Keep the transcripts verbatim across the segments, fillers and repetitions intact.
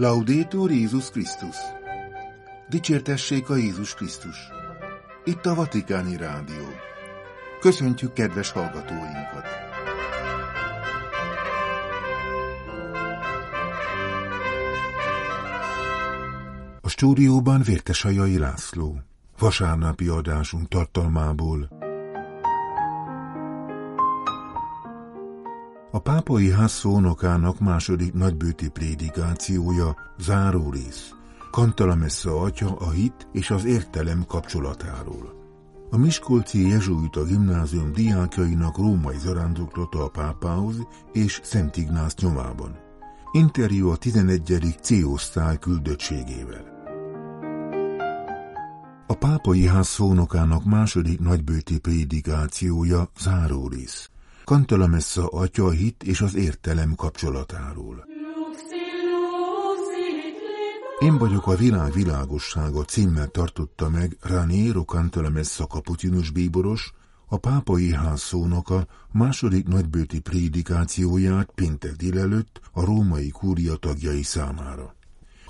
Laudétur Jézus Krisztus. Dicsértessék a Jézus Krisztus. Itt a Vatikáni Rádió. Köszöntjük kedves hallgatóinkat! A stúdióban Vértes-Ajai László. Vasárnapi adásunk tartalmából. A pápai ház szónokának második nagybőti prédikációja, záró rész. Cantalamessa atya a hit és az értelem kapcsolatáról. A Miskolci Jezsuita Gimnázium diákjainak római zarándoklata a pápához és Szent Ignác nyomában. Interjú a tizenegyedik C-osztály küldöttségével. A pápai ház szónokának második nagybőti prédikációja, záró rész. Cantalamessa atya a hit és az értelem kapcsolatáról. Én vagyok a világ világossága címmel tartotta meg Raniero Cantalamessa kapucinus bíboros, a pápai ház szónoka második nagybőti prédikációját péntek délelőtt a római kúria tagjai számára.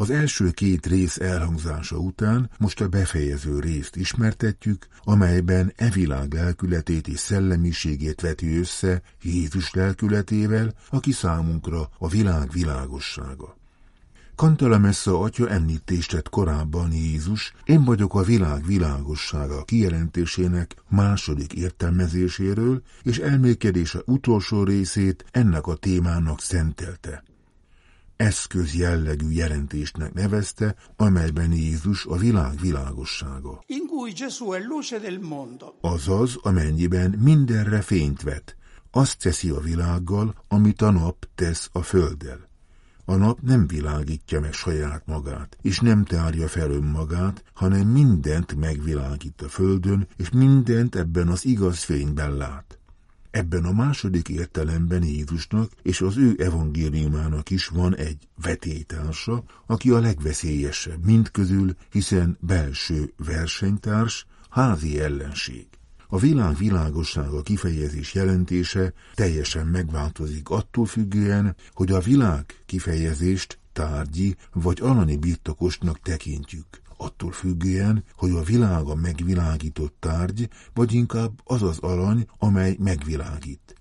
Az első két rész elhangzása után most a befejező részt ismertetjük, amelyben e világ lelkületét és szellemiségét veti össze Jézus lelkületével, aki számunkra a világ világossága. Cantalamessa atya említést tett korábban Jézus, én vagyok a világ világossága kijelentésének második értelmezéséről, és elmélkedése utolsó részét ennek a témának szentelte. Eszköz jellegű jelentésnek nevezte, amelyben Jézus a világ világossága. Azaz, amennyiben mindenre fényt vet, azt teszi a világgal, amit a nap tesz a földdel. A nap nem világítja meg saját magát, és nem tárja fel önmagát, hanem mindent megvilágít a földön, és mindent ebben az igaz fényben lát. Ebben a második értelemben Jézusnak és az ő evangéliumának is van egy vetélytársa, aki a legveszélyesebb mindközül, hiszen belső versenytárs, házi ellenség. A világ világossága kifejezés jelentése teljesen megváltozik attól függően, hogy a világ kifejezést tárgyi vagy alani birtokosnak tekintjük. Attól függően, hogy a világa megvilágított tárgy, vagy inkább az az arany, amely megvilágít.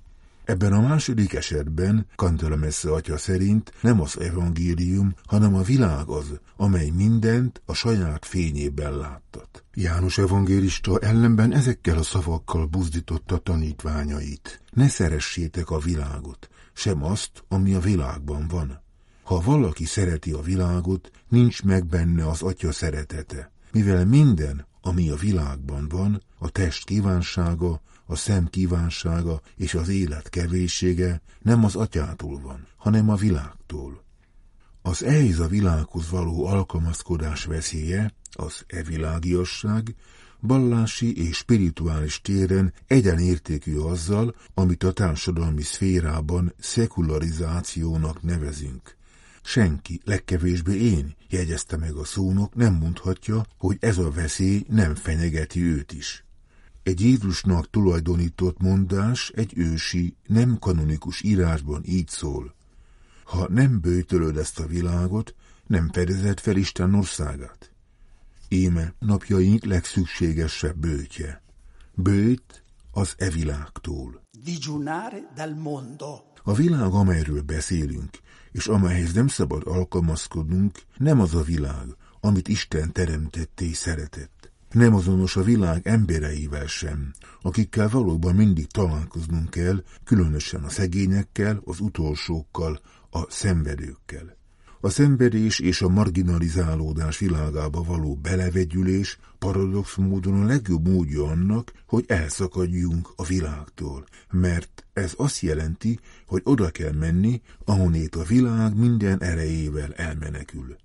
Ebben a második esetben, Cantalamessa atya szerint nem az evangélium, hanem a világ az, amely mindent a saját fényében láttat. János evangélista ellenben ezekkel a szavakkal buzdította tanítványait. Ne szeressétek a világot, sem azt, ami a világban van. Ha valaki szereti a világot, nincs meg benne az atya szeretete, mivel minden, ami a világban van, a test kívánsága, a szem kívánsága és az élet kevéssége nem az atyától van, hanem a világtól. Az ehhez a világhoz való alkalmazkodás veszélye, az evilágiasság, vallási és spirituális téren egyenértékű azzal, amit a társadalmi szférában szekularizációnak nevezünk. Senki, legkevésbé én, jegyezte meg a szónok, nem mondhatja, hogy ez a veszély nem fenyegeti őt is. Egy Jézusnak tulajdonított mondás egy ősi, nem kanonikus írásban így szól. Ha nem böjtölöd ezt a világot, nem fedezed fel Isten országát. Íme napjaink legszükségesebb böjtje. Böjt az e világtól. Digiunare dal mondo. A világ, amelyről beszélünk, és amelyhez nem szabad alkalmazkodnunk, nem az a világ, amit Isten teremtett és szeretett. Nem azonos a világ embereivel sem, akikkel valóban mindig találkoznunk kell, különösen a szegényekkel, az utolsókkal, a szenvedőkkel. A szenvedés és a marginalizálódás világába való belevegyülés paradox módon a legjobb módja annak, hogy elszakadjunk a világtól, mert ez azt jelenti, hogy oda kell menni, ahonnét a világ minden erejével elmenekül.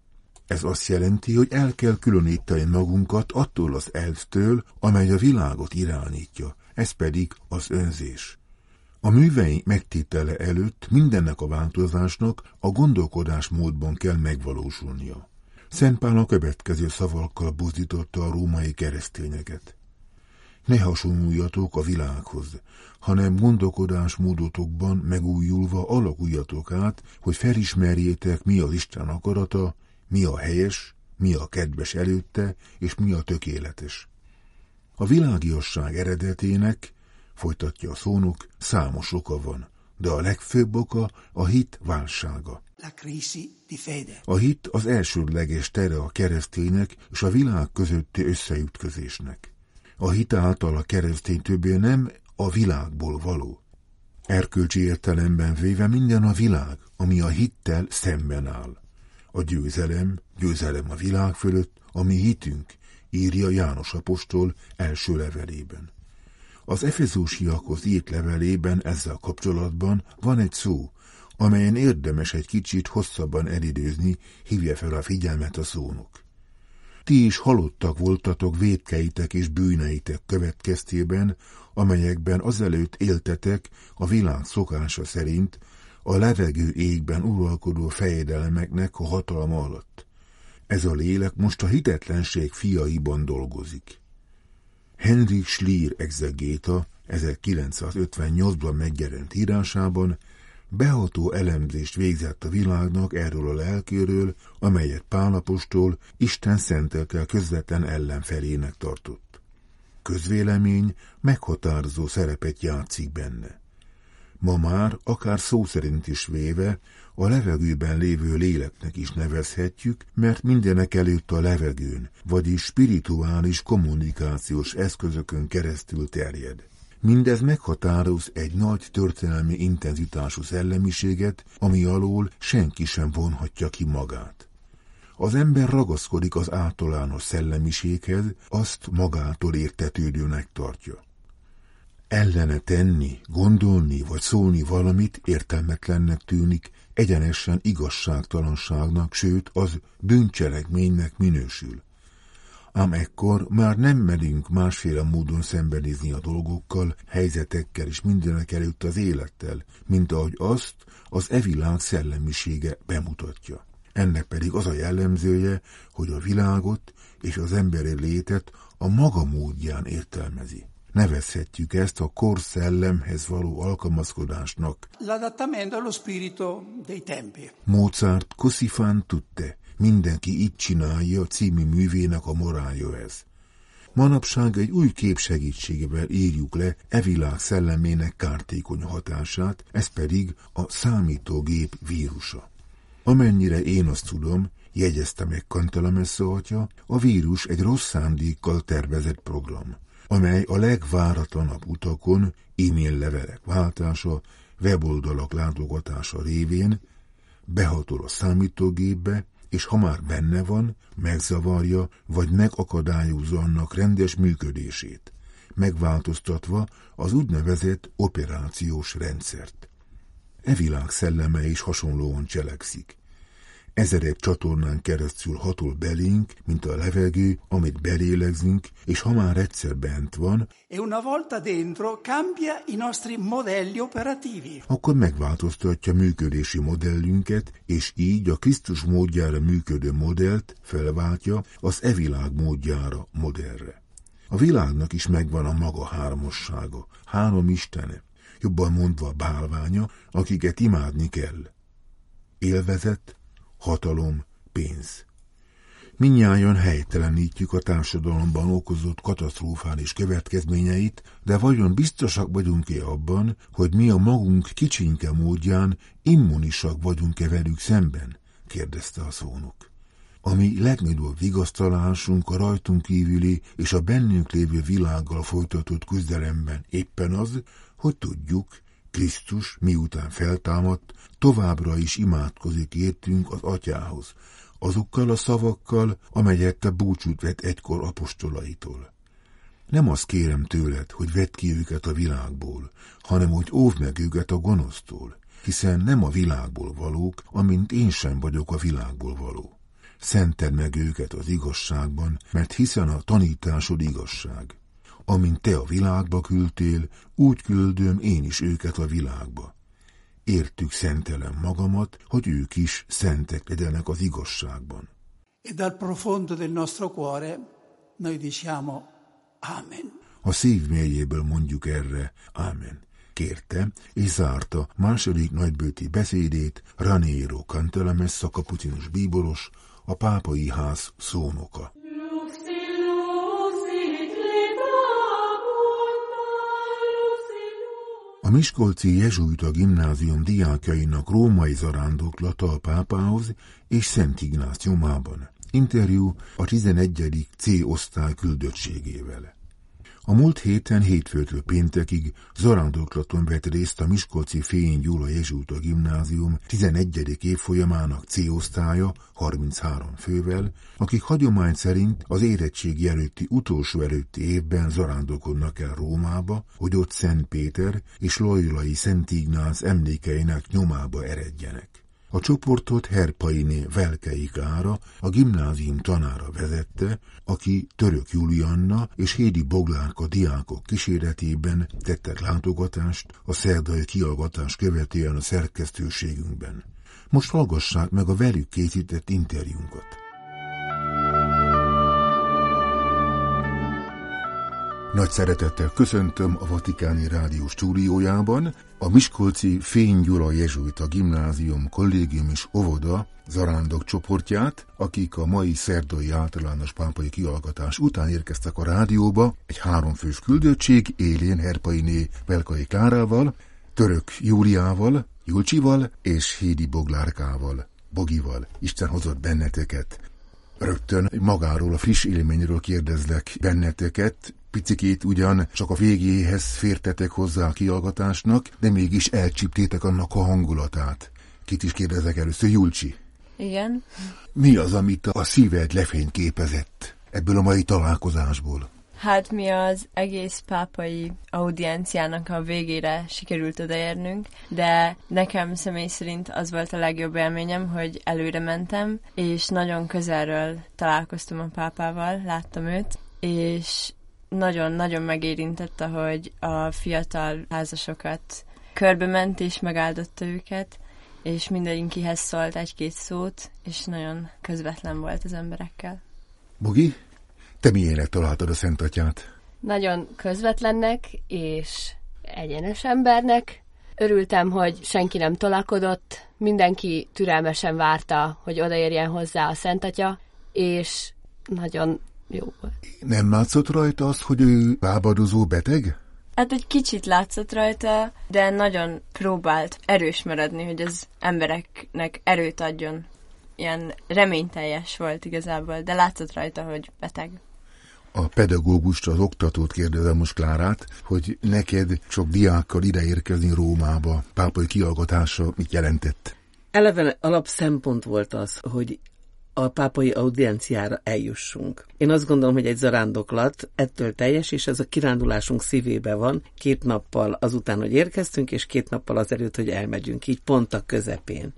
Ez azt jelenti, hogy el kell különíteni magunkat attól az elvtől, amely a világot irányítja, ez pedig az önzés. A műveink megtétele előtt mindennek a változásnak a gondolkodásmódban kell megvalósulnia. Szent Pál a következő szavakkal buzdította a római keresztényeket. Ne hasonuljatok a világhoz, hanem gondolkodásmódotokban megújulva alakuljatok át, hogy felismerjétek, mi az Isten akarata, mi a helyes, mi a kedves előtte, és mi a tökéletes. A világiasság eredetének, folytatja a szónok, számos oka van, de a legfőbb oka a hit válsága. A hit az elsődleges tere a keresztények és a világ közötti összeütközésnek. A hit által a keresztény többé nem a világból való. Erkölcsi értelemben véve minden a világ, ami a hittel szemben áll. A győzelem, győzelem a világ fölött, ami hitünk, írja János apostol első levelében. Az efezusiakhoz írt levelében ezzel kapcsolatban van egy szó, amelyen érdemes egy kicsit hosszabban elidőzni, hívja fel a figyelmet a szónok. Ti is halottak voltatok vétkeitek és bűneitek következtében, amelyekben azelőtt éltetek a világ szokása szerint, a levegő égben uralkodó fejedelemeknek a hatalma alatt. Ez a lélek most a hitetlenség fiaiban dolgozik. Hendrik Schlier egzegéta ezerkilencszázötvennyolcban megjelent írásában beható elemzést végzett a világnak erről a lelkéről, amelyet Pál apostol Isten szenteltel közvetlen ellenfelének tartott. Közvélemény meghatározó szerepet játszik benne. Ma már, akár szó szerint is véve, a levegőben lévő léleknek is nevezhetjük, mert mindenek előtt a levegőn, vagyis spirituális kommunikációs eszközökön keresztül terjed. Mindez meghatároz egy nagy történelmi intenzitású szellemiséget, ami alól senki sem vonhatja ki magát. Az ember ragaszkodik az általános szellemiséghez, azt magától értetődőnek tartja. Ellene tenni, gondolni vagy szólni valamit értelmetlennek tűnik, egyenesen igazságtalanságnak, sőt az bűncselekménynek minősül. Ám ekkor már nem merünk másféle módon szembenézni a dolgokkal, helyzetekkel és mindenek előtt az élettel, mint ahogy azt az e világ szellemisége bemutatja. Ennek pedig az a jellemzője, hogy a világot és az emberi létet a maga módján értelmezi. Nevezhetjük ezt a kor szellemhez való alkalmazkodásnak. Mozart così fan tutte, mindenki így csinálja című művének a morálja ez. Manapság egy új kép segítségével írjuk le e világ szellemének kártékony hatását, ez pedig a számítógép vírusa. Amennyire én azt tudom, jegyezte meg Cantalamessa atya, a vírus egy rossz szándékkal tervezett program, amely a legváratlanabb utakon, e-mail levelek váltása, weboldalak látogatása révén behatol a számítógépbe, és ha már benne van, megzavarja vagy megakadályozza annak rendes működését, megváltoztatva az úgynevezett operációs rendszert. E világ szelleme is hasonlóan cselekszik. Ezer egy csatornán keresztül hatol belénk, mint a levegő, amit belélegzünk, és ha már egyszer bent van, akkor megváltoztatja működési modellünket, és így a Krisztus módjára működő modellt felváltja az e világ módjára modellre. A világnak is megvan a maga hármassága, három istene, jobban mondva bálványa, akiket imádni kell. Élvezet, hatalom, pénz. Mindnyájan helytelenítjük a társadalomban okozott katasztrofális következményeit, de vajon biztosak vagyunk-e abban, hogy mi a magunk kicsinke módján immunisak vagyunk-e velük szemben? Kérdezte a szónok. A mi legnagyobb vigasztalásunk a rajtunk kívüli és a bennünk lévő világgal folytatott küzdelemben éppen az, hogy tudjuk, Krisztus, miután feltámadt, továbbra is imádkozik értünk az Atyához, azokkal a szavakkal, amelyekkel búcsút vett egykor apostolaitól. Nem azt kérem tőled, hogy vedd ki őket a világból, hanem hogy óvd meg őket a gonosztól, hiszen nem a világból valók, amint én sem vagyok a világból való. Szented meg őket az igazságban, mert hiszen a tanításod igazság. Amint te a világba küldtél, úgy küldöm én is őket a világba. Értük szentelem magamat, hogy ők is szentek legyenek az igazságban. E dal profondo del nostro cuore noi diciamo amen. A szív mélyéből mondjuk erre, ámen, kérte és zárta második nagybőti beszédét Raniero Cantalamessa kapucinus bíboros, a pápai ház szónoka. A miskolci jezsuita gimnázium diákjainak római zarándoklata a pápához és Szent Ignác nyomában. Interjú a tizenegyedik C osztály küldöttségével. A múlt héten hétfőtől péntekig zarándoklaton vett részt a Miskolci Fényi Gyula Jezsuita Gimnázium tizenegyedik évfolyamának C-osztálya harminchárom fővel, akik hagyomány szerint az érettségi előtti utolsó előtti évben zarándokolnak el Rómába, hogy ott Szent Péter és loyolai Szent Ignác emlékeinek nyomába eredjenek. A csoportot Herpainé Velkei Klára, a gimnázium tanára vezette, aki Török Julianna és Hédi Boglárka diákok kíséretében tettek látogatást a szerdai kiallgatás követően a szerkesztőségünkben. Most hallgassák meg a velük készített interjúnkat. Nagy szeretettel köszöntöm a Vatikáni Rádió stúdiójában a Miskolci Fényi Gyula Jezsuita Gimnázium Kollégium és Óvoda zarándok csoportját, akik a mai szerdai általános pápai kihallgatás után érkeztek a rádióba, egy háromfős küldöttség élén Herpainé Velkei Klárával, Török Júliával, Julcsival és Hédi Boglárkával, Bogival. Isten hozott benneteket. Rögtön magáról, a friss élményről kérdezlek benneteket. Picikét ugyan csak a végéhez fértetek hozzá a kihallgatásnak, de mégis elcsíptétek annak a hangulatát. Kit is kérdezek először, Julcsi? Igen. Mi az, amit a szíved lefényképezett ebből a mai találkozásból? Hát mi az egész pápai audienciának a végére sikerült odaérnünk, de nekem személy szerint az volt a legjobb élményem, hogy előre mentem, és nagyon közelről találkoztam a pápával, láttam őt, és nagyon-nagyon megérintett, ahogy a fiatal házasokat körbe ment és megáldotta őket, és mindenkihez szólt egy-két szót, és nagyon közvetlen volt az emberekkel. Bogi, te milyenre találtad a Szentatyát? Nagyon közvetlennek és egyenes embernek. Örültem, hogy senki nem tolakodott, mindenki türelmesen várta, hogy odaérjen hozzá a Szentatya, és nagyon jó. Nem látszott rajta az, hogy ő lábadozó beteg? Hát egy kicsit látszott rajta, de nagyon próbált erős maradni, hogy az embereknek erőt adjon. Ilyen reményteljes volt igazából, de látszott rajta, hogy beteg. A pedagógust, az oktatót kérdezem most, Klárát, hogy neked sok diákkal ideérkezni Rómába, pápai kihallgatása mit jelentett? Eleve alapszempont volt az, hogy a pápai audienciára eljussunk. Én azt gondolom, hogy egy zarándoklat ettől teljes, és ez a kirándulásunk szívébe van, két nappal azután, hogy érkeztünk, és két nappal azelőtt, hogy elmegyünk, így pont a közepén.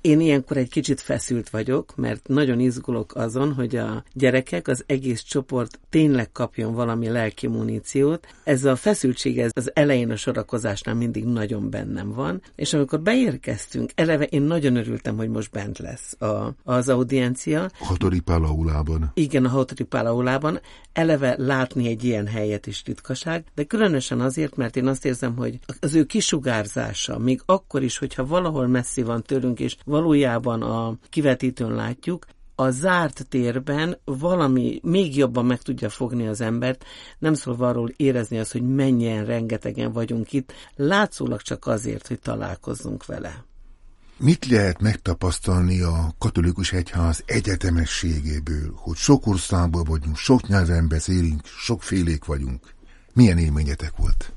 Én ilyenkor egy kicsit feszült vagyok, mert nagyon izgulok azon, hogy a gyerekek, az egész csoport tényleg kapjon valami lelki muníciót. Ez a feszültség ez az elején a sorakozásnál mindig nagyon bennem van, és amikor beérkeztünk, eleve én nagyon örültem, hogy most bent lesz a, az audiencia. Hatori Pál-aulában. Igen, a Hatori Pál-aulában. Eleve látni egy ilyen helyet is ritkaság, de különösen azért, mert én azt érzem, hogy az ő kisugárzása, még akkor is, hogyha valahol messzi van tőlünk, és valójában a kivetítőn látjuk, a zárt térben valami még jobban meg tudja fogni az embert, nem szólva arról érezni azt, hogy mennyien rengetegen vagyunk itt, látszólag csak azért, hogy találkozzunk vele. Mit lehet megtapasztalni a katolikus egyház egyetemességéből, hogy sok országban vagyunk, sok nyelven beszélünk, sokfélék vagyunk? Milyen élményetek volt?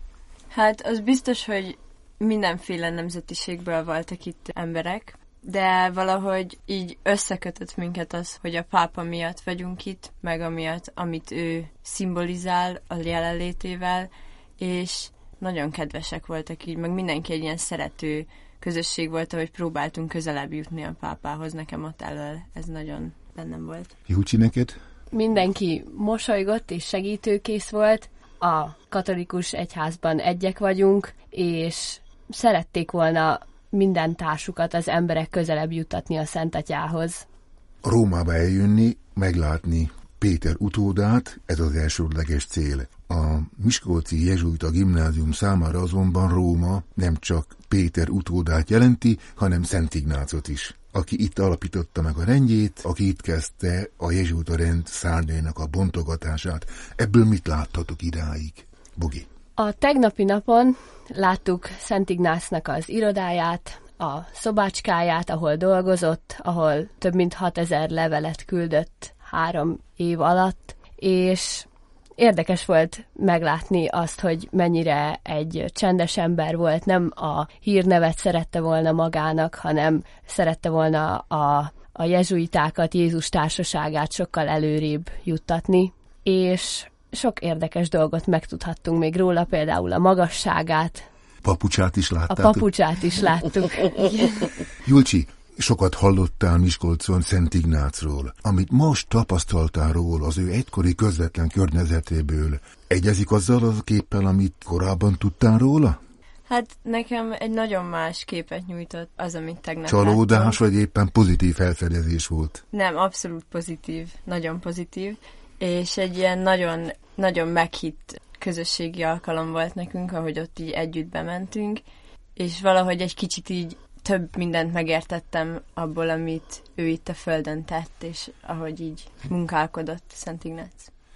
Hát az biztos, hogy mindenféle nemzetiségből voltak itt emberek, de valahogy így összekötött minket az, hogy a pápa miatt vagyunk itt, meg amiatt, amit ő szimbolizál a jelenlétével, és nagyon kedvesek voltak így, meg mindenki egy ilyen szerető közösség volt, ahogy próbáltunk közelebb jutni a pápához, nekem ott elől ez nagyon bennem volt. Júcsi, neked? Mindenki mosolygott és segítőkész volt, a katolikus egyházban egyek vagyunk, és szerették volna minden társukat, az emberek közelebb juttatni a Szentatyához. Rómába eljönni, meglátni Péter utódát, ez az elsődleges cél. A Miskolci Jezsuita Gimnázium számára azonban Róma nem csak Péter utódát jelenti, hanem Szent Ignácot is, aki itt alapította meg a rendjét, aki itt kezdte a jezsuita rend szárnyainak a bontogatását. Ebből mit láthatok idáig? Bogi. A tegnapi napon láttuk Szent Ignácnak az irodáját, a szobácskáját, ahol dolgozott, ahol több mint hatezer levelet küldött három év alatt, és érdekes volt meglátni azt, hogy mennyire egy csendes ember volt, nem a hírnevet szerette volna magának, hanem szerette volna a, a jezsuitákat, Jézus társaságát sokkal előrébb juttatni, és sok érdekes dolgot megtudhattunk még róla, például a magasságát. Papucsát is láttátok. A papucsát is láttuk. Julcsi, sokat hallottál Miskolcon Szent Ignácról. Amit most tapasztaltál róla az ő egykori közvetlen környezetéből, egyezik azzal az képpel, amit korábban tudtál róla? Hát nekem egy nagyon más képet nyújtott az, amit tegnap Csalódás, láttam. Vagy éppen pozitív felfedezés volt? Nem, abszolút pozitív, nagyon pozitív, és egy ilyen nagyon, nagyon meghitt közösségi alkalom volt nekünk, ahogy ott így együtt bementünk, és valahogy egy kicsit így több mindent megértettem abból, amit ő itt a földön tett, és ahogy így munkálkodott Szent Ignác.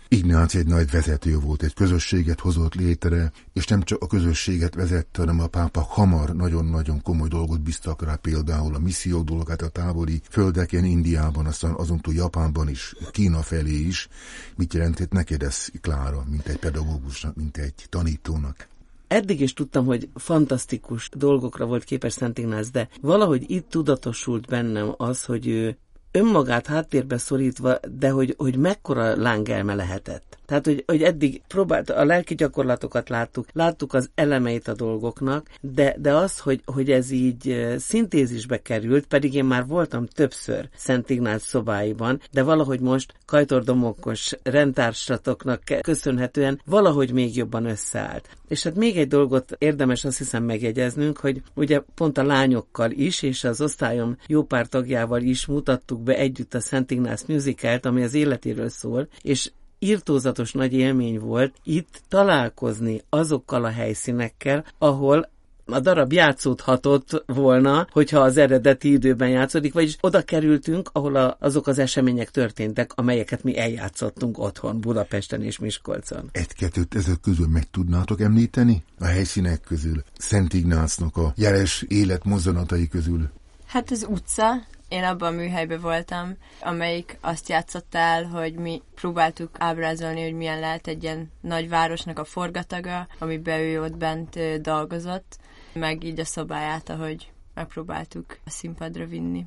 Ignác egy nagy vezető volt, egy közösséget hozott létre, és nem csak a közösséget vezette, hanem a pápa hamar nagyon-nagyon komoly dolgot bíztak rá, például a misszió dolgát a távoli földeken, Indiában, aztán azon túl Japánban is, Kína felé is. Mit jelentett neked ez, Klára, mint egy pedagógusnak, mint egy tanítónak? Eddig is tudtam, hogy fantasztikus dolgokra volt képes Szent Ignác, de valahogy itt tudatosult bennem az, hogy ő önmagát háttérbe szorítva, de hogy, hogy mekkora lángelme lehetett. Tehát, hogy, hogy eddig próbált, a lelki gyakorlatokat láttuk, láttuk az elemeit a dolgoknak, de, de az, hogy, hogy ez így szintézisbe került, pedig én már voltam többször Szent Ignác szobáiban, de valahogy most kajtordomokos rendtársatoknak köszönhetően valahogy még jobban összeállt. És hát még egy dolgot érdemes azt hiszem megjegyeznünk, hogy ugye pont a lányokkal is, és az osztályom jó pár tagjával is mutattuk be együtt a Szent Ignác musicalt, ami az életéről szól, és irtózatos nagy élmény volt itt találkozni azokkal a helyszínekkel, ahol a darab játszódhatott volna, hogyha az eredeti időben játszódik, vagyis oda kerültünk, ahol a, azok az események történtek, amelyeket mi eljátszottunk otthon, Budapesten és Miskolcon. Egy-kettőt ezek közül meg tudnátok említeni? A helyszínek közül, Szent Ignácnak a jeles élet mozzanatai közül. Hát az utca. Én abban a műhelyben voltam, amelyik azt játszott el, hogy mi próbáltuk ábrázolni, hogy milyen lehet egy ilyen nagyvárosnak a forgataga, amiben ő ott bent dolgozott, meg így a szobáját, ahogy megpróbáltuk a színpadra vinni.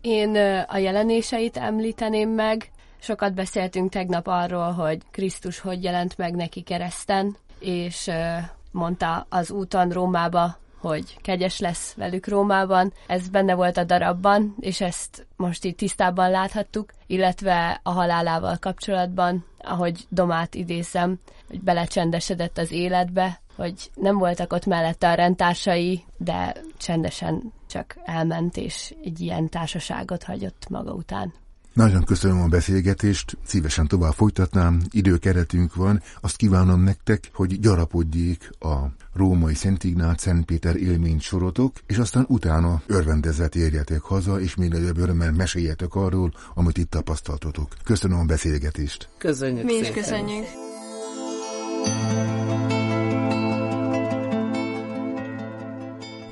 Én a jelenéseit említeném meg. Sokat beszéltünk tegnap arról, hogy Krisztus hogy jelent meg neki kereszten, és mondta az úton Rómába, hogy kegyes lesz velük Rómában. Ez benne volt a darabban, és ezt most így tisztában láthattuk, illetve a halálával kapcsolatban, ahogy Domát idézem, hogy belecsendesedett az életbe, hogy nem voltak ott mellette a rendtársai, de csendesen csak elment, és egy ilyen társaságot hagyott maga után. Nagyon köszönöm a beszélgetést, szívesen tovább folytatnám, időkeretünk van, azt kívánom nektek, hogy gyarapodjék a római Szent Ignác, Szent Péter élmény sorotok, és aztán utána örvendezve térjetek haza, és még nagyobb örömmel meséljetek arról, amit itt tapasztaltatok. Köszönöm a beszélgetést. Köszönjük Mi szépen. Mi is köszönjük.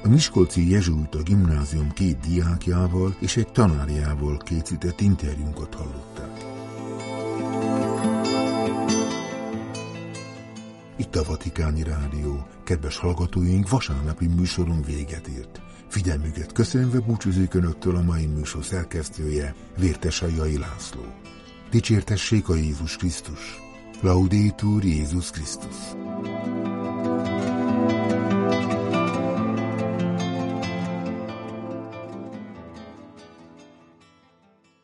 A Miskolci Jezsuita Gimnázium két diákjával és egy tanárjával készített interjúnkat hallották. Itt a Vatikáni Rádió. Kedves hallgatóink, vasárnapi műsorunk véget ért. Figyelmüket köszönve búcsúzik önöktől a mai műsor szerkesztője, Vértes-Ajai László. Dicsértessék a Jézus Krisztus! Laudétur Jézus Krisztus!